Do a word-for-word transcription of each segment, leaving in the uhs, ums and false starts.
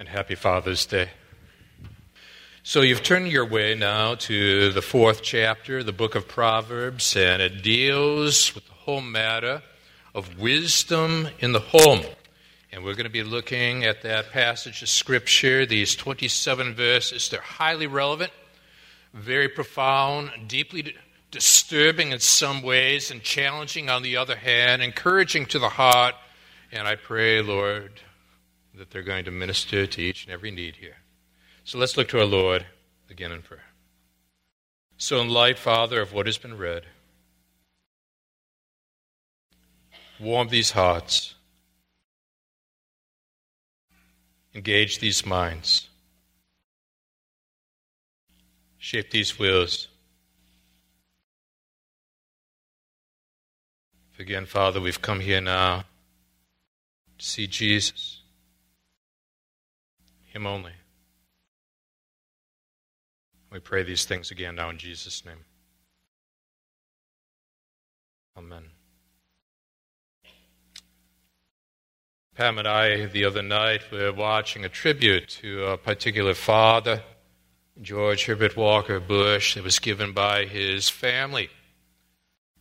and happy Father's Day. So you've turned your way now to the fourth chapter, the book of Proverbs, and it deals with the whole matter of wisdom in the home. And we're going to be looking at that passage of Scripture, these twenty-seven verses. They're highly relevant, very profound, deeply disturbing in some ways, and challenging on the other hand, encouraging to the heart. And I pray, Lord, that they're going to minister to each and every need here. So let's look to our Lord again in prayer. So in light, Father, of what has been read, warm these hearts. Engage these minds. Shape these wills. Again, Father, we've come here now to see Jesus. Him only. We pray these things again now in Jesus' name. Amen. Pam and I, the other night, were watching a tribute to a particular father, George Herbert Walker Bush, that was given by his family.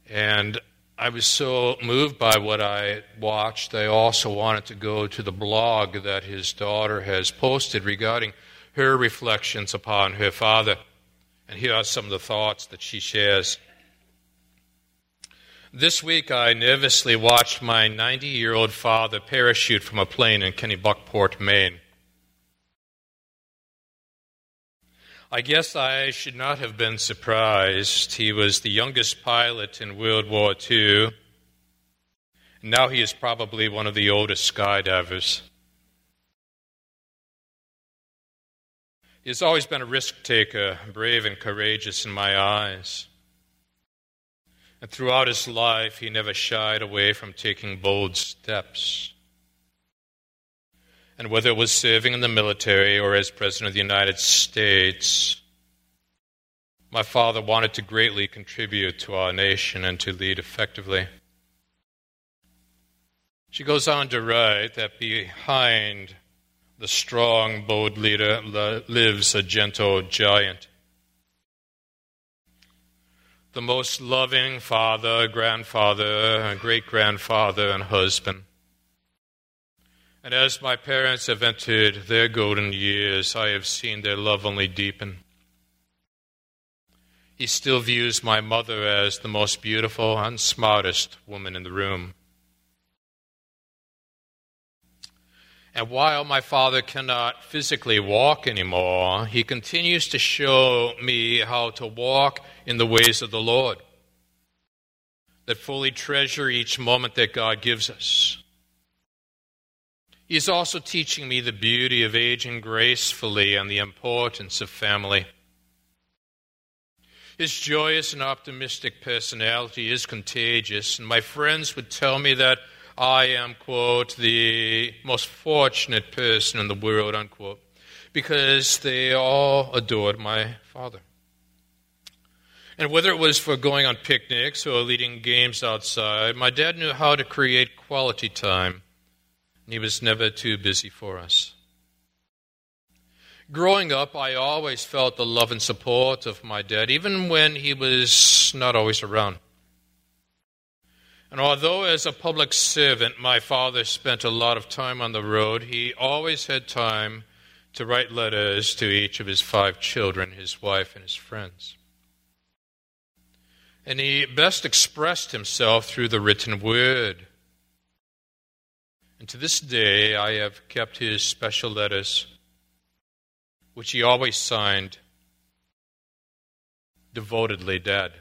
And I was so moved by what I watched, I also wanted to go to the blog that his daughter has posted regarding her reflections upon her father. And here are some of the thoughts that she shares. This week, I nervously watched my ninety-year-old father parachute from a plane in Kennebunkport, Maine. I guess I should not have been surprised. He was the youngest pilot in World War Two. Now he is probably one of the oldest skydivers. He has always been a risk-taker, brave and courageous in my eyes. And throughout his life, he never shied away from taking bold steps. And whether it was serving in the military or as President of the United States, my father wanted to greatly contribute to our nation and to lead effectively. She goes on to write that behind the strong, bold leader lives a gentle giant. The most loving father, grandfather, great-grandfather, and husband. And as my parents have entered their golden years, I have seen their love only deepen. He still views my mother as the most beautiful and smartest woman in the room. And while my father cannot physically walk anymore, he continues to show me how to walk in the ways of the Lord, that fully treasure each moment that God gives us. He is also teaching me the beauty of aging gracefully and the importance of family. His joyous and optimistic personality is contagious, and my friends would tell me that I am, quote, the most fortunate person in the world, unquote, because they all adored my father. And whether it was for going on picnics or leading games outside, my dad knew how to create quality time, and he was never too busy for us. Growing up, I always felt the love and support of my dad, even when he was not always around. And although as a public servant my father spent a lot of time on the road, he always had time to write letters to each of his five children, his wife, and his friends. And he best expressed himself through the written word. And to this day I have kept his special letters, which he always signed, "Devotedly Dad."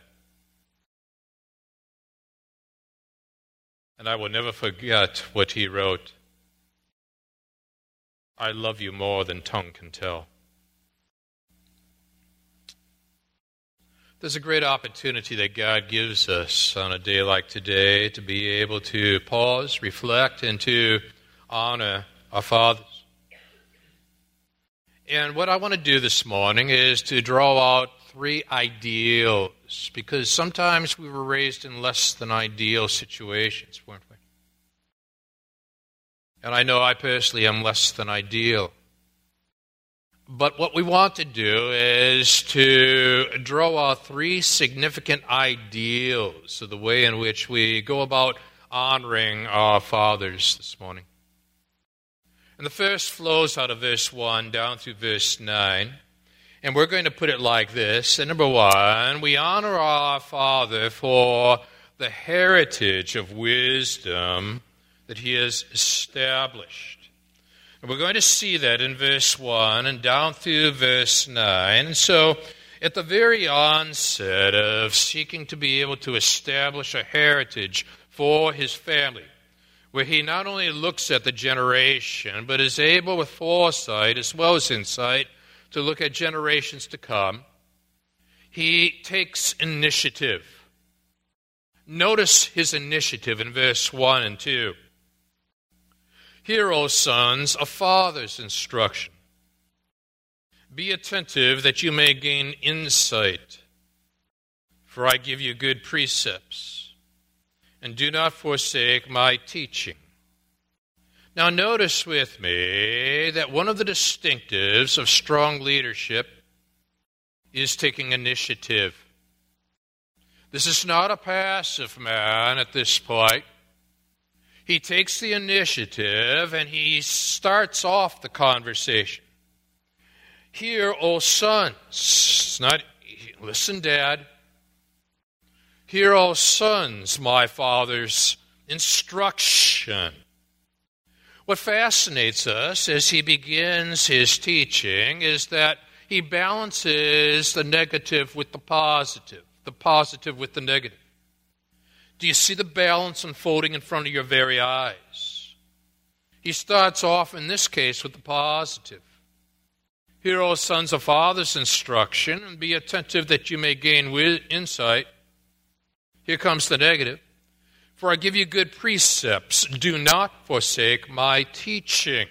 And I will never forget what he wrote. I love you more than tongue can tell. There's a great opportunity that God gives us on a day like today to be able to pause, reflect, and to honor our fathers. And what I want to do this morning is to draw out three ideals, because sometimes we were raised in less than ideal situations, weren't we? And I know I personally am less than ideal. But what we want to do is to draw out three significant ideals of the way in which we go about honoring our fathers this morning. And the first flows out of verse one down through verse nine. And we're going to put it like this. And number one, we honor our father for the heritage of wisdom that he has established. And we're going to see that in verse one and down through verse nine. And so at the very onset of seeking to be able to establish a heritage for his family, where he not only looks at the generation, but is able with foresight as well as insight to look at generations to come, he takes initiative. Notice his initiative in verse one and two. Hear, O sons, a father's instruction. Be attentive that you may gain insight, for I give you good precepts, and do not forsake my teaching. Now notice with me that one of the distinctives of strong leadership is taking initiative. This is not a passive man at this point. He takes the initiative and he starts off the conversation. Hear, O sons. It's not, listen, Dad. Hear, O sons, my father's instruction. What fascinates us as he begins his teaching is that he balances the negative with the positive, the positive with the negative. Do you see the balance unfolding in front of your very eyes? He starts off, in this case, with the positive. Hear, O sons, a father's instruction, and be attentive that you may gain insight. Here comes the negative. For I give you good precepts. Do not forsake my teaching.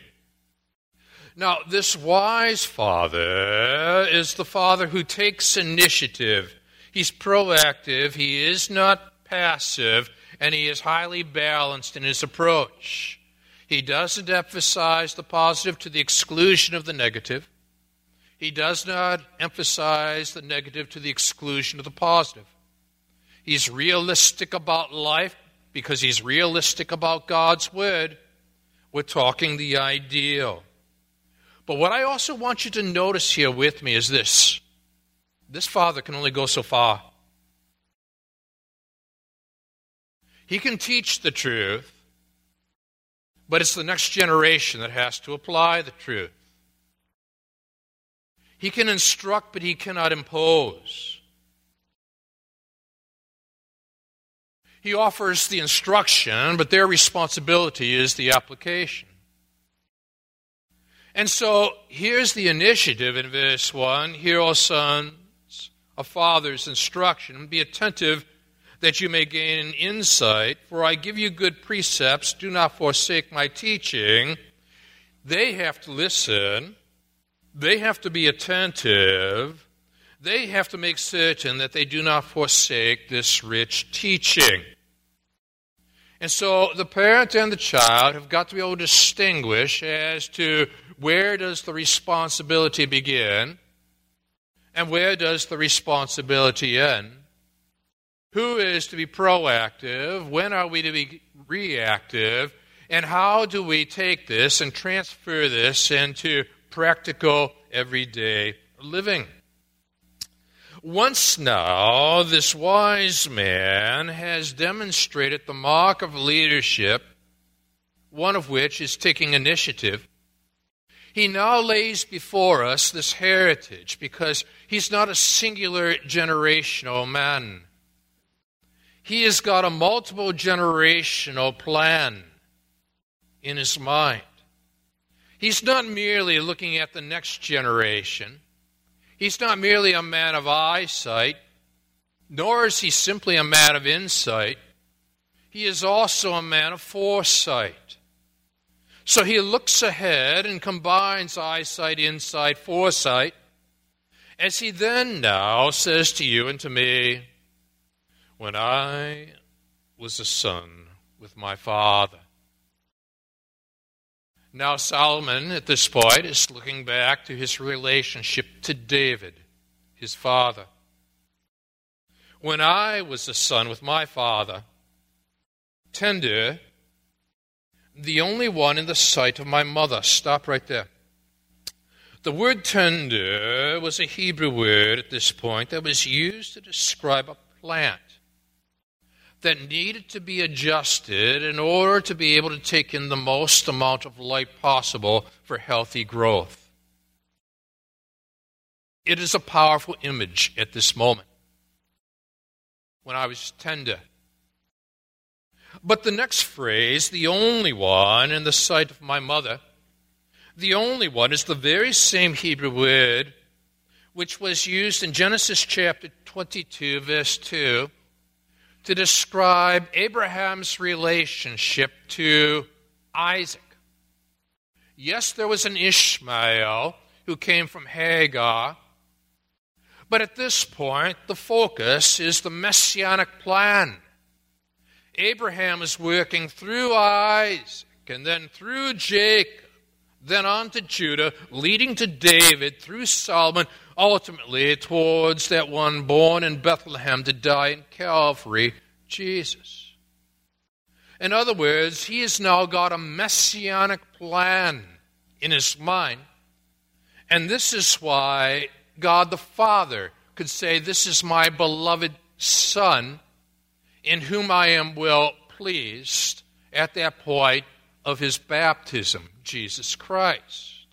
Now, this wise father is the father who takes initiative. He's proactive. He is not passive, and he is highly balanced in his approach. He doesn't emphasize the positive to the exclusion of the negative. He does not emphasize the negative to the exclusion of the positive. He's realistic about life because he's realistic about God's word. We're talking the ideal. But what I also want you to notice here with me is this. This father can only go so far. He can teach the truth, but it's the next generation that has to apply the truth. He can instruct, but he cannot impose. He offers the instruction, but their responsibility is the application. And so here's the initiative in verse one. Hear, O sons, a father's instruction. Be attentive that you may gain insight, for I give you good precepts, do not forsake my teaching. They have to listen. They have to be attentive. They have to make certain that they do not forsake this rich teaching. And so the parent and the child have got to be able to distinguish as to where does the responsibility begin and where does the responsibility end. Who is to be proactive? When are we to be reactive? And how do we take this and transfer this into practical everyday living? Once now, this wise man has demonstrated the mark of leadership, one of which is taking initiative. He now lays before us this heritage because he's not a singular generational man. He has got a multiple generational plan in his mind. He's not merely looking at the next generation. He's not merely a man of eyesight, nor is he simply a man of insight. He is also a man of foresight. So he looks ahead and combines eyesight, insight, foresight, as he then now says to you and to me, when I was a son with my father. Now Solomon, at this point, is looking back to his relationship to David, his father. When I was a son with my father, tender, the only one in the sight of my mother. Stop right there. The word tender was a Hebrew word at this point that was used to describe a plant that needed to be adjusted in order to be able to take in the most amount of light possible for healthy growth. It is a powerful image at this moment. When I was tender. But the next phrase, the only one in the sight of my mother, the only one is the very same Hebrew word which was used in Genesis chapter twenty-two, verse two, to describe Abraham's relationship to Isaac. Yes, there was an Ishmael who came from Hagar, but at this point, the focus is the messianic plan. Abraham is working through Isaac, and then through Jacob, then on to Judah, leading to David, through Solomon, ultimately towards that one born in Bethlehem to die in Calvary, Jesus. In other words, he has now got a messianic plan in his mind, and this is why God the Father could say, "This is my beloved Son, in whom I am well pleased," at that point of his baptism, Jesus Christ,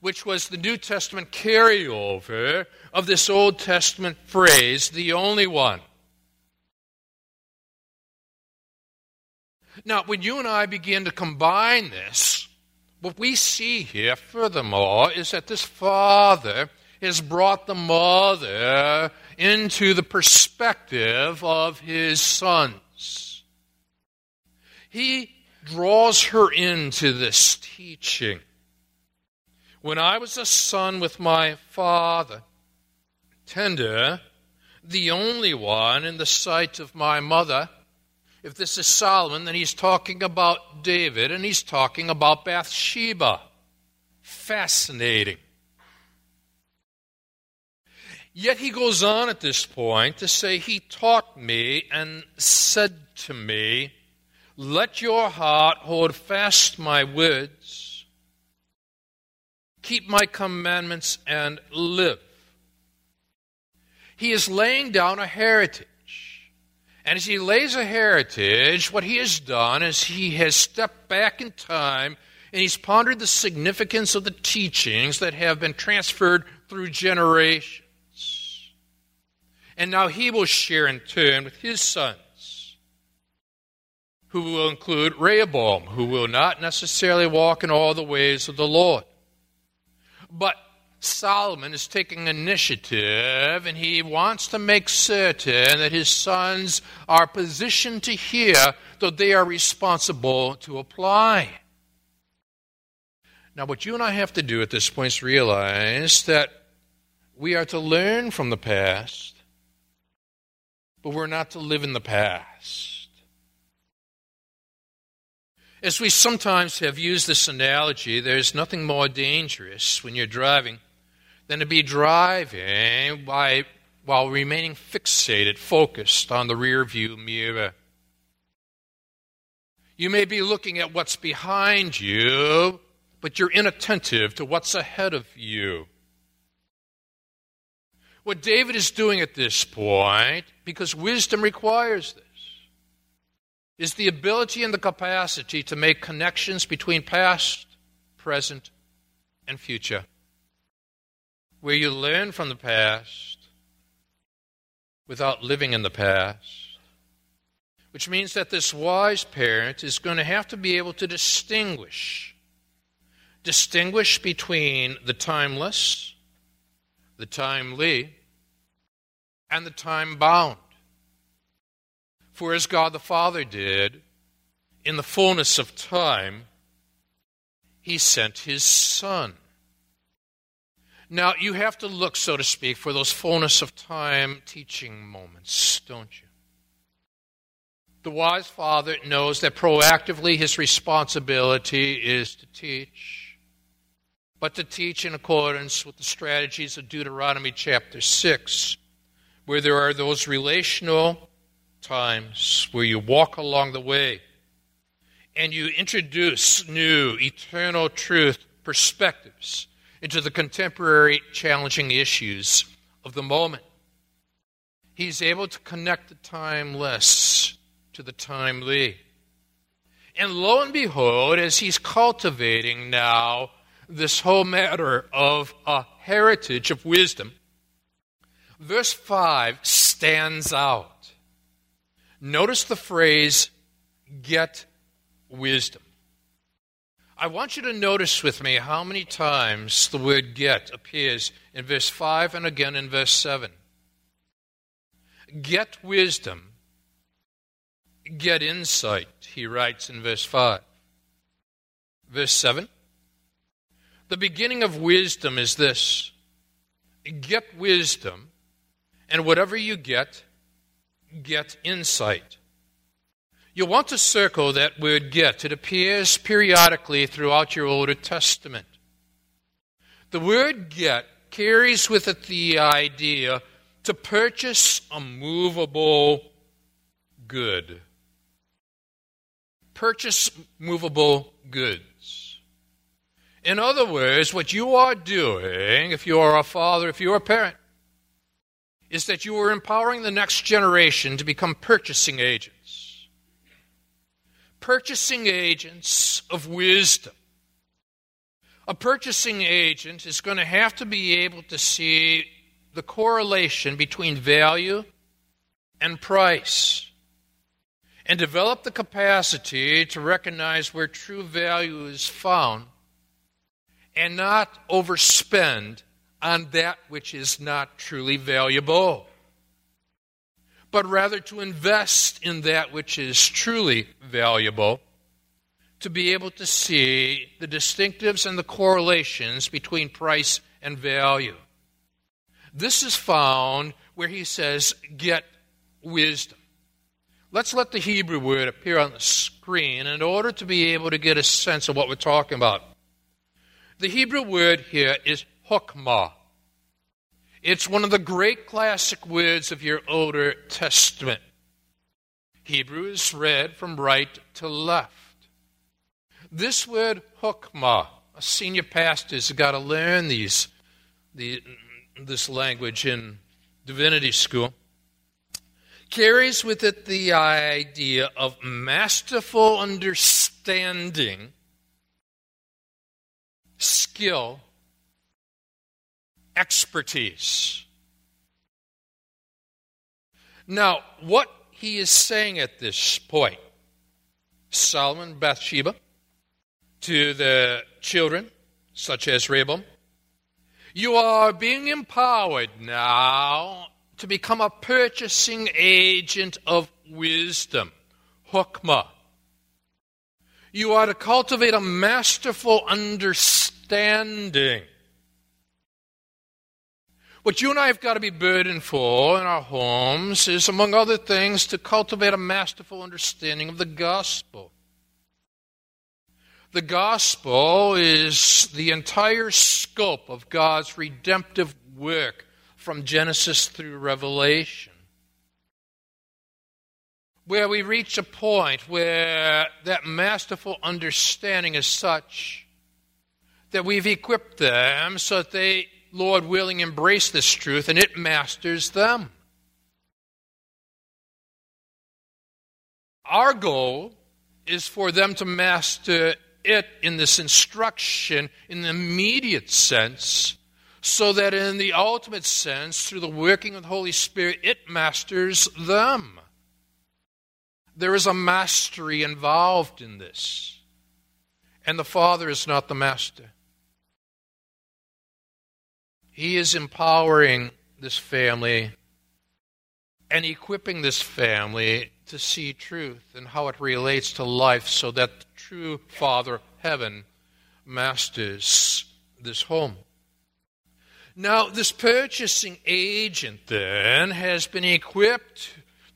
which was the New Testament carryover of this Old Testament phrase, the only one. Now, when you and I begin to combine this, what we see here, furthermore, is that this Father has brought the mother into the perspective of his sons. He draws her into this teaching. When I was a son with my father, tender, the only one in the sight of my mother. If this is Solomon, then he's talking about David, and he's talking about Bathsheba. Fascinating. Yet he goes on at this point to say, he taught me and said to me, let your heart hold fast my words, keep my commandments and live. He is laying down a heritage. And as he lays a heritage, what he has done is he has stepped back in time and he's pondered the significance of the teachings that have been transferred through generations. And now he will share in turn with his sons, who will include Rehoboam, who will not necessarily walk in all the ways of the Lord. But Solomon is taking initiative, and he wants to make certain that his sons are positioned to hear, though they are responsible to apply. Now, what you and I have to do at this point is realize that we are to learn from the past, but we're not to live in the past. As we sometimes have used this analogy, there's nothing more dangerous when you're driving than to be driving by, while remaining fixated, focused on the rearview mirror. You may be looking at what's behind you, but you're inattentive to what's ahead of you. What David is doing at this point, because wisdom requires this, is the ability and the capacity to make connections between past, present, and future, where you learn from the past without living in the past, which means that this wise parent is going to have to be able to distinguish, distinguish between the timeless, the timely, and the time-bound. For as God the Father did, in the fullness of time, he sent his Son. Now, you have to look, so to speak, for those fullness of time teaching moments, don't you? The wise father knows that proactively his responsibility is to teach, but to teach in accordance with the strategies of Deuteronomy chapter six, where there are those relational times where you walk along the way and you introduce new eternal truth perspectives into the contemporary challenging issues of the moment. He's able to connect the timeless to the timely. And lo and behold, as he's cultivating now this whole matter of a heritage of wisdom, verse five stands out. Notice the phrase, get wisdom. I want you to notice with me how many times the word get appears in verse five and again in verse seven. Get wisdom, get insight, he writes in verse five. Verse seven, the beginning of wisdom is this. Get wisdom, and whatever you get, get insight. You'll want to circle that word get. It appears periodically throughout your Old Testament. The word get carries with it the idea to purchase a movable good. Purchase movable goods. In other words, what you are doing, if you are a father, if you are a parent, is that you are empowering the next generation to become purchasing agents. Purchasing agents of wisdom. A purchasing agent is going to have to be able to see the correlation between value and price, and develop the capacity to recognize where true value is found and not overspend on that which is not truly valuable, but rather to invest in that which is truly valuable, to be able to see the distinctives and the correlations between price and value. This is found where he says, get wisdom. Let's let the Hebrew word appear on the screen in order to be able to get a sense of what we're talking about. The Hebrew word here is hukma. It's one of the great classic words of your Older Testament. Hebrew is read from right to left. This word hukma, a senior pastor's got to learn these, the, this language in divinity school, carries with it the idea of masterful understanding, skill, expertise. Now, what he is saying at this point, Solomon, Bathsheba, to the children, such as Rehoboam, you are being empowered now to become a purchasing agent of wisdom, hukmah. You are to cultivate a masterful understanding. What you and I have got to be burdened for in our homes is, among other things, to cultivate a masterful understanding of the gospel. The gospel is the entire scope of God's redemptive work from Genesis through Revelation, where we reach a point where that masterful understanding is such that we've equipped them so that they, Lord willing, embrace this truth and it masters them. Our goal is for them to master it in this instruction in the immediate sense, so that in the ultimate sense, through the working of the Holy Spirit, it masters them. There is a mastery involved in this. And the Father is not the master. He is empowering this family and equipping this family to see truth and how it relates to life, so that the true Father of Heaven masters this home. Now, this purchasing agent, then, has been equipped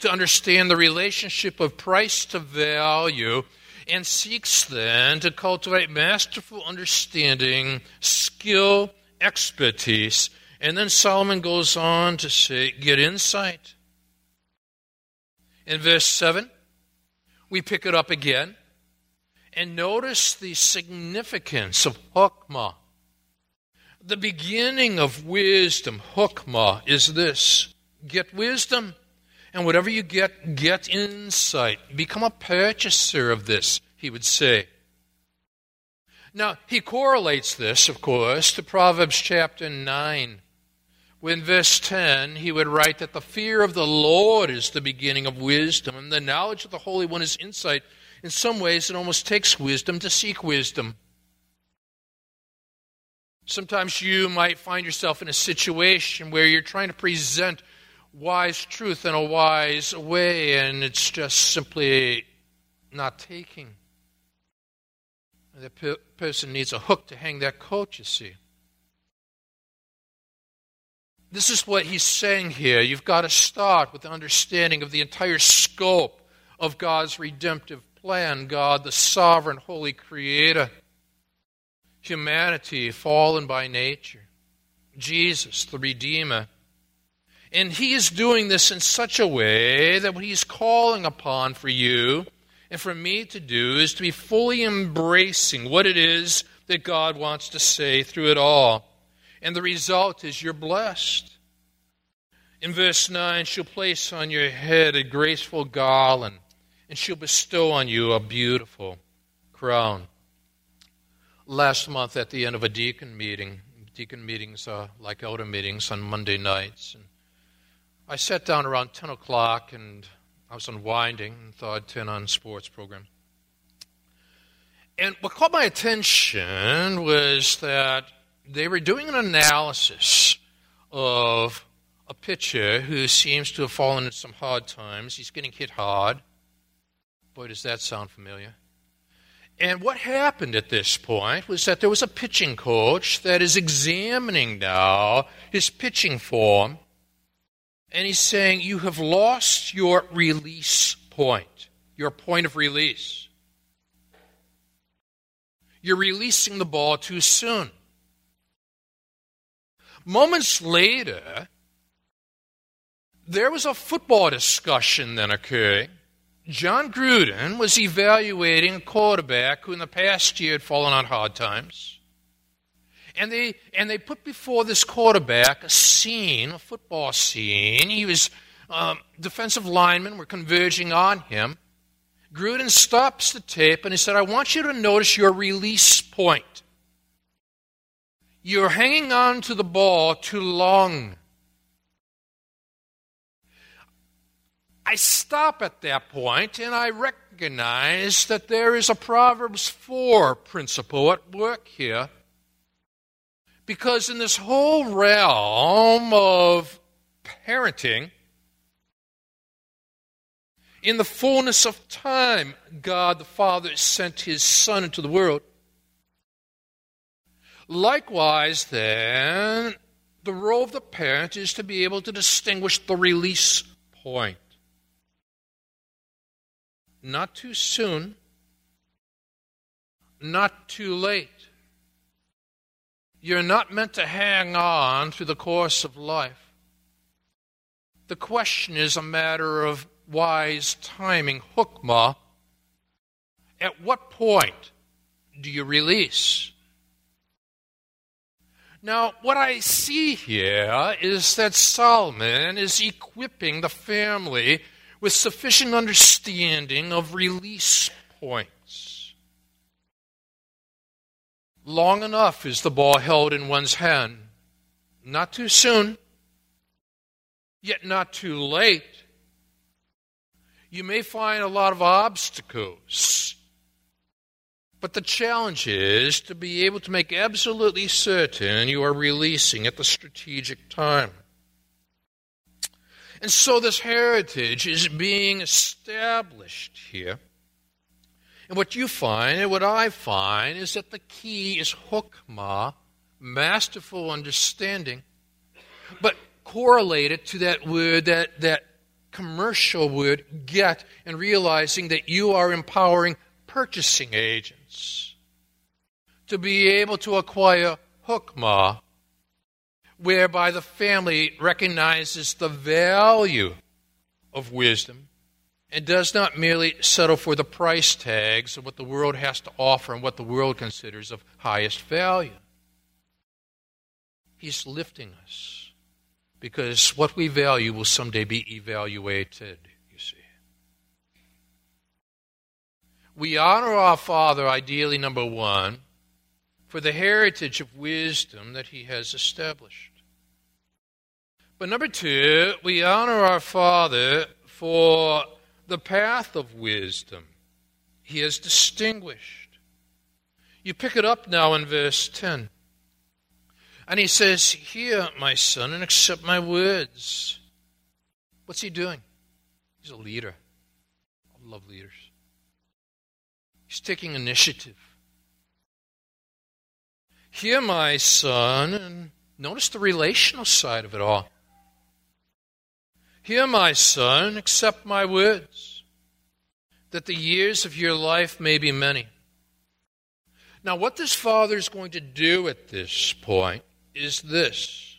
to understand the relationship of price to value and seeks then to cultivate masterful understanding, skill, expertise. And then Solomon goes on to say, get insight. In verse seven, we pick it up again and notice the significance of hukma. The beginning of wisdom, hukma, is this. Get wisdom, and whatever you get, get insight. Become a purchaser of this, he would say. Now, he correlates this, of course, to Proverbs chapter nine. When verse ten, he would write that the fear of the Lord is the beginning of wisdom, and the knowledge of the Holy One is insight. In some ways, it almost takes wisdom to seek wisdom. Sometimes you might find yourself in a situation where you're trying to present wise truth in a wise way, and it's just simply not taking. The per- person needs a hook to hang that coat, you see. This is what he's saying here. You've got to start with an understanding of the entire scope of God's redemptive plan, God, the sovereign, holy creator. Humanity fallen by nature, Jesus, the Redeemer. And he is doing this in such a way that what he's calling upon for you and for me to do is to be fully embracing what it is that God wants to say through it all. And the result is you're blessed. In verse nine, she'll place on your head a graceful garland, and she'll bestow on you a beautiful crown. Last month at the end of a deacon meeting, deacon meetings are like elder meetings on Monday nights, and I sat down around ten o'clock and I was unwinding and thought ten on sports program. And what caught my attention was that they were doing an analysis of a pitcher who seems to have fallen into some hard times. He's getting hit hard. Boy, does that sound familiar. And what happened at this point was that there was a pitching coach that is examining now his pitching form, and he's saying, you have lost your release point, your point of release. You're releasing the ball too soon. Moments later, there was a football discussion then occurring. John Gruden was evaluating a quarterback who in the past year had fallen on hard times. And they and they put before this quarterback a scene, a football scene. He was, um, defensive linemen were converging on him. Gruden stops the tape and he said, I want you to notice your release point. You're hanging on to the ball too long. I stop at that point and I recognize that there is a Proverbs four principle at work here, because in this whole realm of parenting, in the fullness of time, God the Father sent his Son into the world. Likewise, then, the role of the parent is to be able to distinguish the release point. Not too soon, not too late. You're not meant to hang on through the course of life. The question is a matter of wise timing, hukmah. At what point do you release? Now, what I see here is that Solomon is equipping the family with sufficient understanding of release points. Long enough is the ball held in one's hand. Not too soon, yet not too late. You may find a lot of obstacles, but the challenge is to be able to make absolutely certain you are releasing at the strategic time. And so this heritage is being established here. And what you find, and what I find, is that the key is hukmah, masterful understanding, but correlated to that word, that, that commercial would get in realizing that you are empowering purchasing agents to be able to acquire hukma, whereby the family recognizes the value of wisdom and does not merely settle for the price tags of what the world has to offer and what the world considers of highest value. He's lifting us because what we value will someday be evaluated, you see. We honor our Father, ideally, number one, for the heritage of wisdom that he has established. But number two, we honor our Father for the path of wisdom he has distinguished. You pick it up now in verse ten. And he says, "Hear, my son, and accept my words." What's he doing? He's a leader. I love leaders. He's taking initiative. Hear, my son, and notice the relational side of it all. Hear, my son, accept my words, that the years of your life may be many. Now, what this father is going to do at this point is this.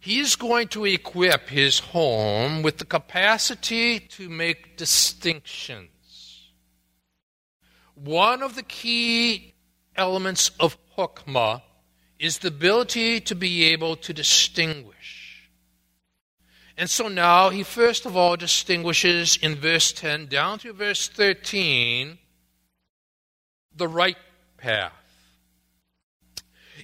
He is going to equip his home with the capacity to make distinctions. One of the key elements of hukma is the ability to be able to distinguish. And so now he first of all distinguishes in verse ten down to verse thirteen the right path.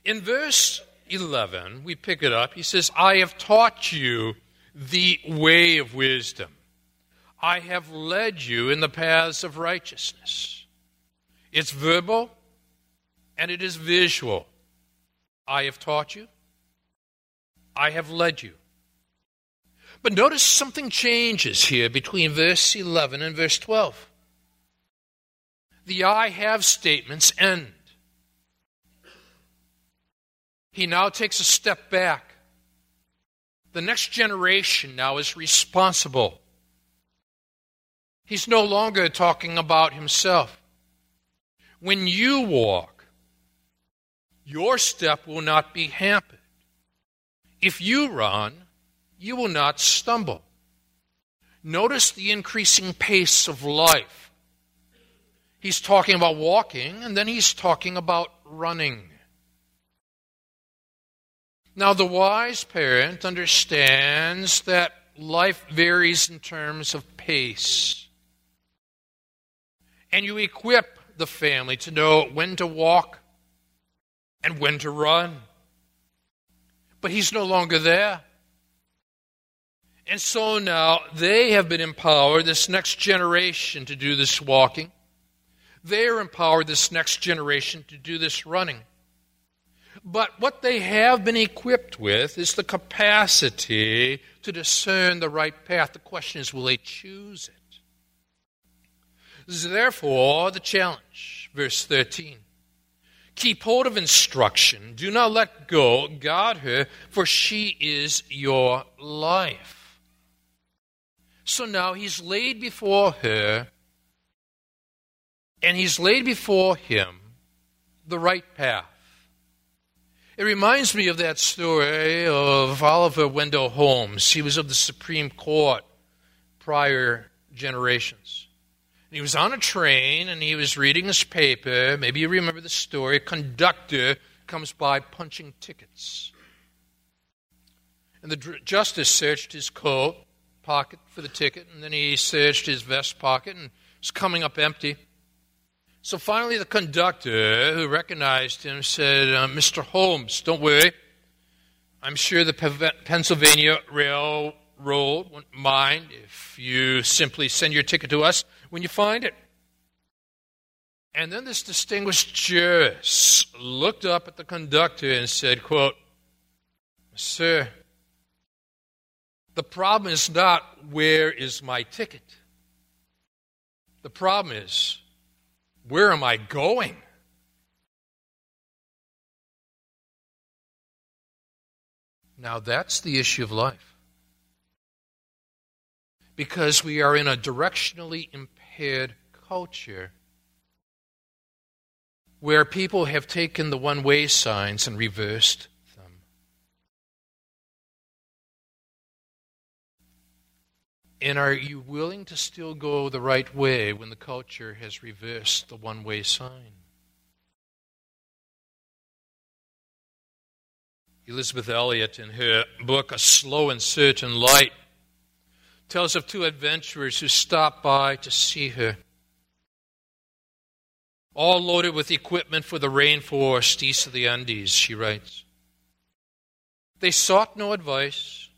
In verse eleven, we pick it up. He says, "I have taught you the way of wisdom. I have led you in the paths of righteousness." It's verbal. And it is visual. I have taught you. I have led you. But notice something changes here between verse eleven and verse twelve. The I have statements end. He now takes a step back. The next generation now is responsible. He's no longer talking about himself. When you walk, your step will not be hampered. If you run, you will not stumble. Notice the increasing pace of life. He's talking about walking, and then he's talking about running. Now, the wise parent understands that life varies in terms of pace. And you equip the family to know when to walk and when to run. But he's no longer there. And so now they have been empowered, this next generation, to do this walking. They are empowered, this next generation, to do this running. But what they have been equipped with is the capacity to discern the right path. The question is, will they choose it? This is therefore the challenge, verse thirteen. Keep hold of instruction. Do not let go. Guard her, for she is your life. So now he's laid before her, and he's laid before him the right path. It reminds me of that story of Oliver Wendell Holmes. He was of the Supreme Court prior generations. He was on a train, and he was reading his paper. Maybe you remember the story. A conductor comes by punching tickets. And the justice searched his coat pocket for the ticket, and then he searched his vest pocket, and it's coming up empty. So finally the conductor, who recognized him, said, uh, "Mister Holmes, don't worry. I'm sure the Pennsylvania Railroad won't mind if you simply send your ticket to us when you find it." And then this distinguished jurist looked up at the conductor and said, quote, "Sir, the problem is not where is my ticket. The problem is, where am I going?" Now that's the issue of life. because we are in a directionally impaired culture where people have taken the one-way signs and reversed them. And are you willing to still go the right way when the culture has reversed the one-way sign? Elizabeth Elliot, in her book, A Slow and Certain Light, tells of two adventurers who stopped by to see her. All loaded with equipment for the rainforest east of the Andes, she writes. They sought no advice,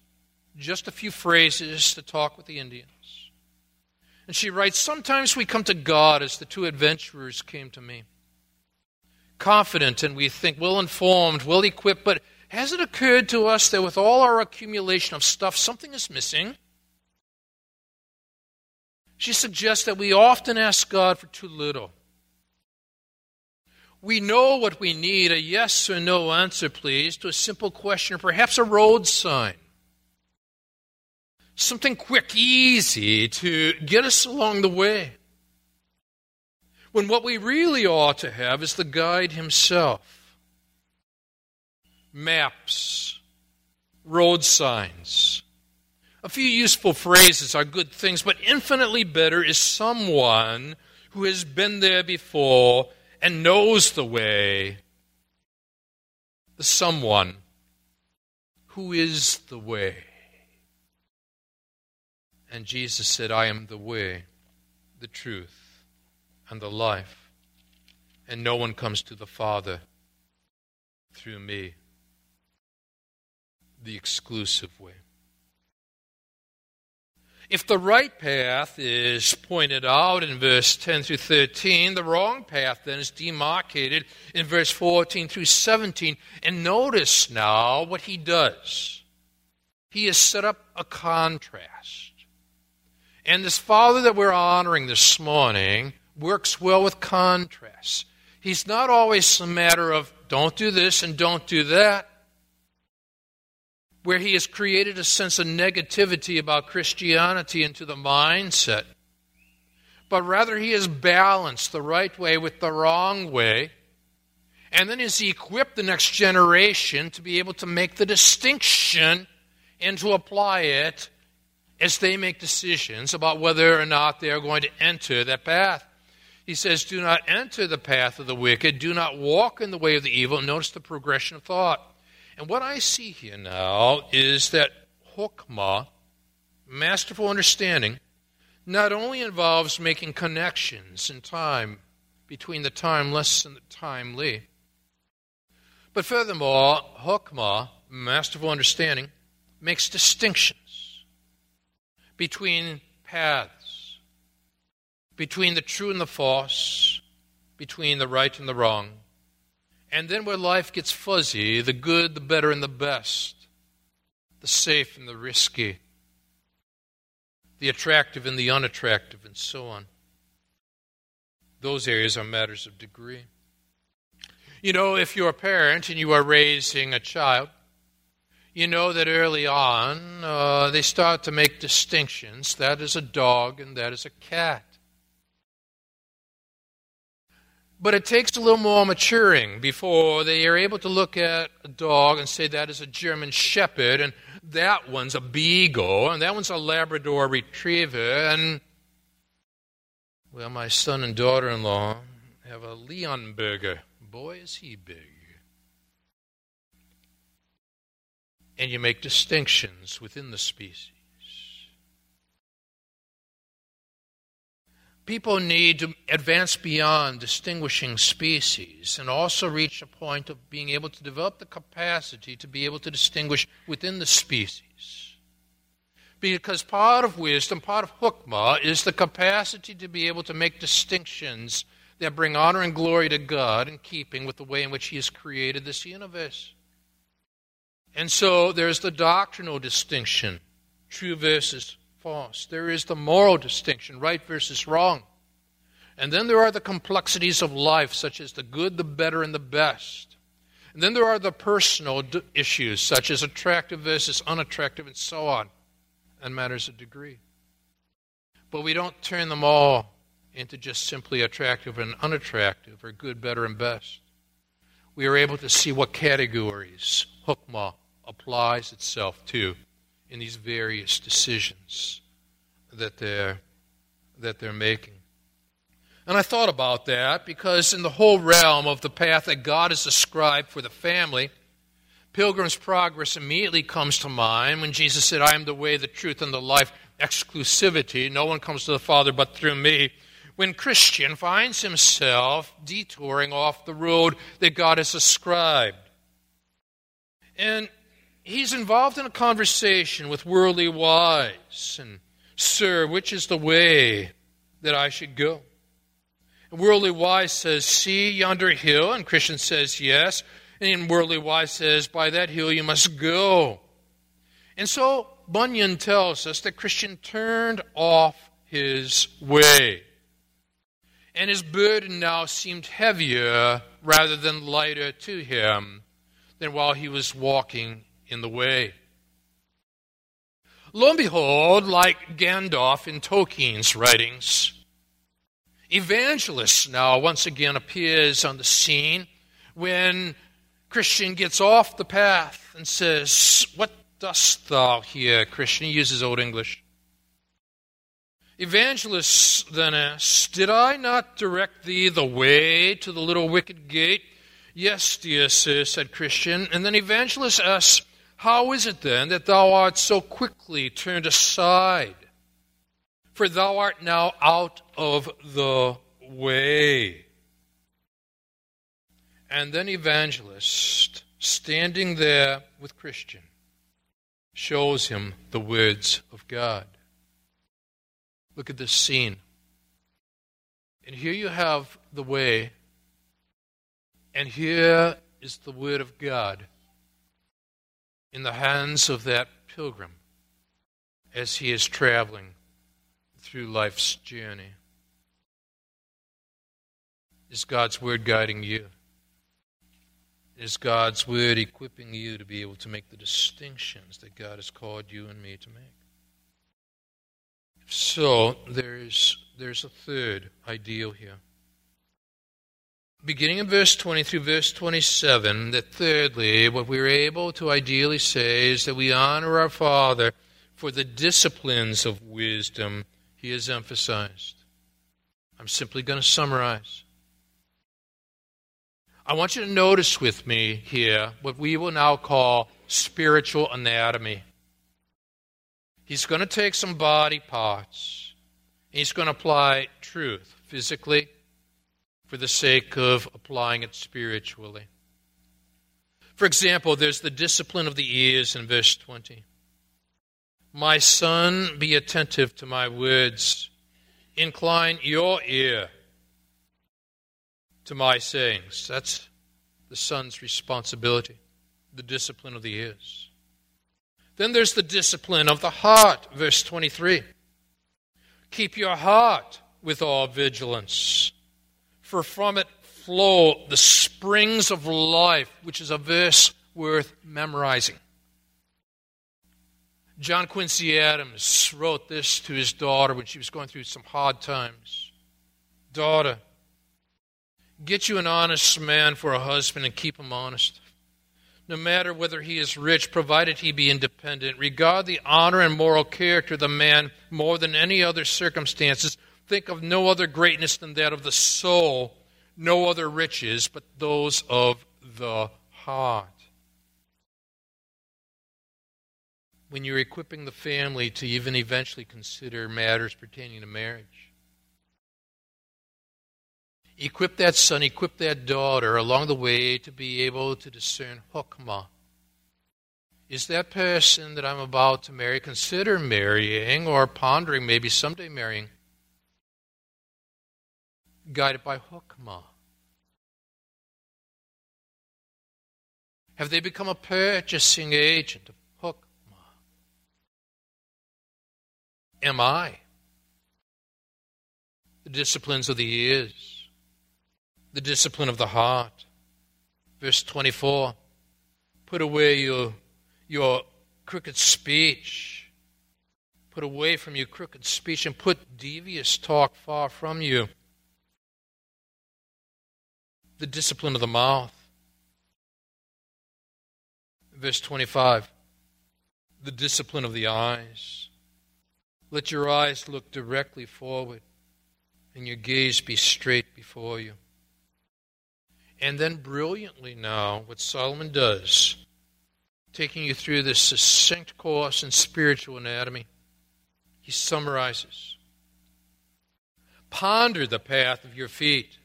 just a few phrases to talk with the Indians. And she writes, sometimes we come to God as the two adventurers came to me. Confident, and we think well-informed, well-equipped, but has it occurred to us that with all our accumulation of stuff, something is missing? She suggests that we often ask God for too little. We know what we need, a yes or no answer, please, to a simple question, or perhaps a road sign. Something quick, easy to get us along the way. When what we really ought to have is the guide himself. Maps, road signs. A few useful phrases are good things, but infinitely better is someone who has been there before and knows the way. The someone who is the way. And Jesus said, I am the way, the truth, and the life, and no one comes to the Father through me. The exclusive way. If the right path is pointed out in verse ten through thirteen, the wrong path then is demarcated in verse fourteen through seventeen. And notice now what he does. He has set up a contrast. And this Father that we're honoring this morning works well with contrasts. He's not always a matter of don't do this and don't do that, where he has created a sense of negativity about Christianity into the mindset. But rather he has balanced the right way with the wrong way, and then has equipped the next generation to be able to make the distinction and to apply it as they make decisions about whether or not they are going to enter that path. He says, do not enter the path of the wicked, do not walk in the way of the evil. Notice the progression of thought. And what I see here now is that hukma, masterful understanding, not only involves making connections in time between the timeless and the timely, but furthermore, hukma, masterful understanding, makes distinctions between paths, between the true and the false, between the right and the wrong. And then where life gets fuzzy, the good, the better, and the best, the safe and the risky, the attractive and the unattractive, and so on. Those areas are matters of degree. You know, if you're a parent and you are raising a child, you know that early on uh, they start to make distinctions. That is a dog and that is a cat. But it takes a little more maturing before they are able to look at a dog and say that is a German Shepherd, and that one's a Beagle, and that one's a Labrador Retriever, and, well, my son and daughter-in-law have a Leonberger. Boy, is he big. And you make distinctions within the species. People need to advance beyond distinguishing species and also reach a point of being able to develop the capacity to be able to distinguish within the species. Because part of wisdom, part of hukmah, is the capacity to be able to make distinctions that bring honor and glory to God in keeping with the way in which He has created this universe. And so there's the doctrinal distinction, true versus false. There is the moral distinction, right versus wrong. And then there are the complexities of life, such as the good, the better, and the best. And then there are the personal d- issues, such as attractive versus unattractive, and so on, and matters of degree. But we don't turn them all into just simply attractive and unattractive, or good, better, and best. We are able to see what categories hukma applies itself to in these various decisions that they're, that they're making. And I thought about that because in the whole realm of the path that God has described for the family, Pilgrim's Progress immediately comes to mind when Jesus said, "I am the way, the truth, and the life," exclusivity, no one comes to the Father but through me. When Christian finds himself detouring off the road that God has ascribed. And he's involved in a conversation with Worldly Wise, and, "Sir, which is the way that I should go?" And Worldly Wise says, "See yonder hill," and Christian says, "Yes." And Worldly Wise says, "By that hill you must go." And so Bunyan tells us that Christian turned off his way. And his burden now seemed heavier rather than lighter to him than while he was walking in the way. Lo and behold, like Gandalf in Tolkien's writings, Evangelist now once again appears on the scene when Christian gets off the path and says, "What dost thou here, Christian?" He uses Old English. Evangelist then asks, "Did I not direct thee the way to the little wicked gate?" "Yes, dear sir," said Christian. And then Evangelist asks, "How is it then that thou art so quickly turned aside? For thou art now out of the way." And then Evangelist, standing there with Christian, shows him the words of God. Look at this scene. And here you have the way, and here is the word of God in the hands of that pilgrim as he is traveling through life's journey. Is God's word guiding you? Is God's word equipping you to be able to make the distinctions that God has called you and me to make? If so, there's, there's a third ideal here. Beginning in verse twenty through verse twenty-seven, that thirdly, what we're able to ideally say is that we honor our Father for the disciplines of wisdom he has emphasized. I'm simply going to summarize. I want you to notice with me here what we will now call spiritual anatomy. He's going to take some body parts, and he's going to apply truth physically for the sake of applying it spiritually. For example, there's the discipline of the ears in verse twenty. "My son, be attentive to my words. Incline your ear to my sayings." That's the son's responsibility, the discipline of the ears. Then there's the discipline of the heart, verse twenty-three. "Keep your heart with all vigilance, for from it flow the springs of life," which is a verse worth memorizing. John Quincy Adams wrote this to his daughter when she was going through some hard times. "Daughter, get you an honest man for a husband and keep him honest. No matter whether he is rich, provided he be independent. Regard the honor and moral character of the man more than any other circumstances. Think of no other greatness than that of the soul, no other riches but those of the heart." When you're equipping the family to even eventually consider matters pertaining to marriage, equip that son, equip that daughter along the way to be able to discern hukma. Is that person that I'm about to marry, consider marrying or pondering maybe someday marrying, guided by hukma? Have they become a purchasing agent of hukma? Am I? The disciplines of the ears. The discipline of the heart. Verse twenty-four, "Put away your, your crooked speech. Put put away from you crooked speech, and put devious talk far from you. The discipline of the mouth. Verse twenty-five, the discipline of the eyes. Let your eyes look directly forward, and your gaze be straight before you. And then brilliantly now, what Solomon does, taking you through this succinct course in spiritual anatomy, he summarizes. Ponder the path of your feet.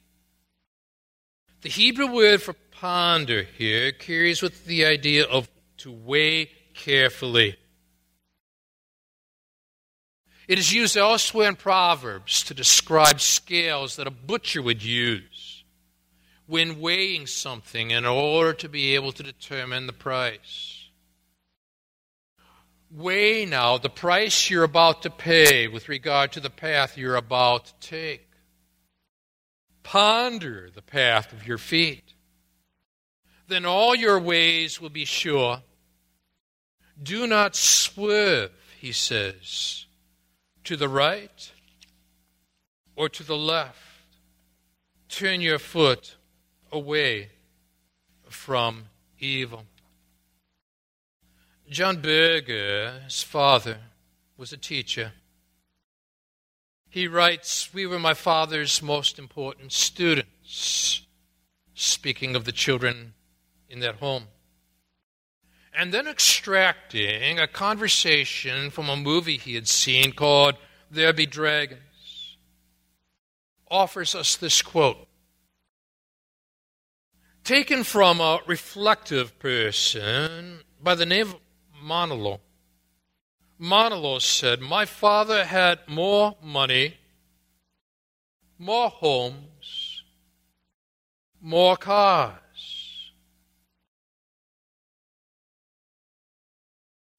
The Hebrew word for ponder here carries with the idea of to weigh carefully. It is used elsewhere in Proverbs to describe scales that a butcher would use when weighing something in order to be able to determine the price. Weigh now the price you're about to pay with regard to the path you're about to take. Ponder the path of your feet. Then all your ways will be sure. Do not swerve, he says, to the right or to the left. Turn your foot away from evil. John Berger, his father, was a teacher. He writes, "We were my father's most important students," speaking of the children in that home. And then extracting a conversation from a movie he had seen called There Be Dragons, offers us this quote, taken from a reflective person by the name of Monolo. Monolo said, "My father had more money, more homes, more cars.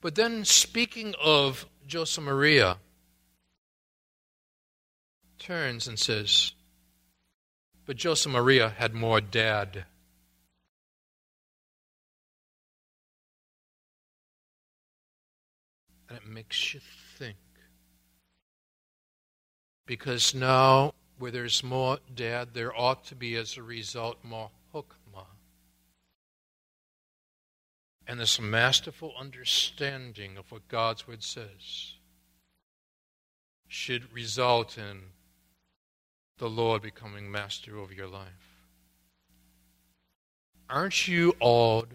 But then, speaking of Josemaria, turns and says, but Josemaria had more dad. And it makes you think. Because now, where there's more dad, there ought to be, as a result, more hukma. And this masterful understanding of what God's Word says should result in the Lord becoming master over your life. Aren't you awed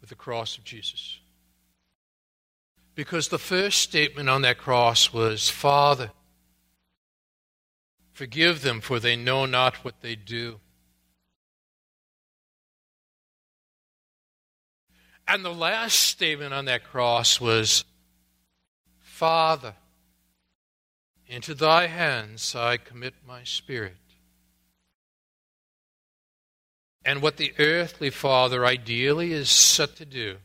with the cross of Jesus? Because the first statement on that cross was, Father, forgive them, for they know not what they do. And the last statement on that cross was, Father, into thy hands I commit my spirit. And what the earthly father ideally is set to do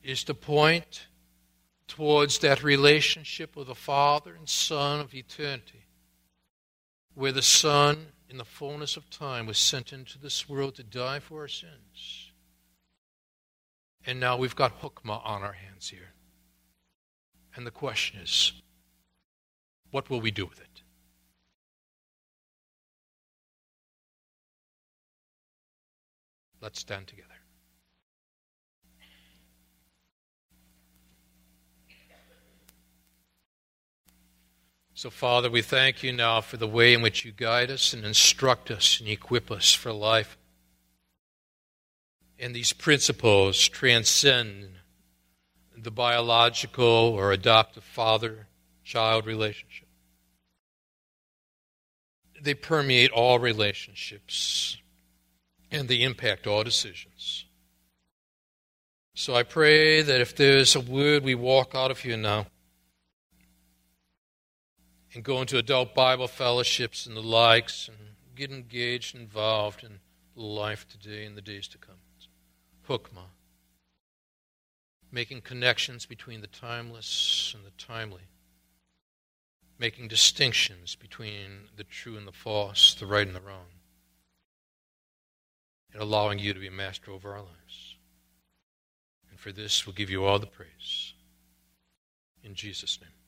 is to point towards that relationship with the Father and Son of eternity, where the Son, in the fullness of time, was sent into this world to die for our sins. And now we've got hukmah on our hands here. And the question is, what will we do with it? Let's stand together. So, Father, we thank you now for the way in which you guide us and instruct us and equip us for life. And these principles transcend the biological or adoptive father-child relationship. They permeate all relationships, and they impact all decisions. So I pray that if there's a word we walk out of here now and go into adult Bible fellowships and the likes and get engaged and involved in life today and the days to come. Hukmah. Making connections between the timeless and the timely, making distinctions between the true and the false, the right and the wrong, and allowing you to be master over our lives. And for this, we'll give you all the praise. in Jesus' name.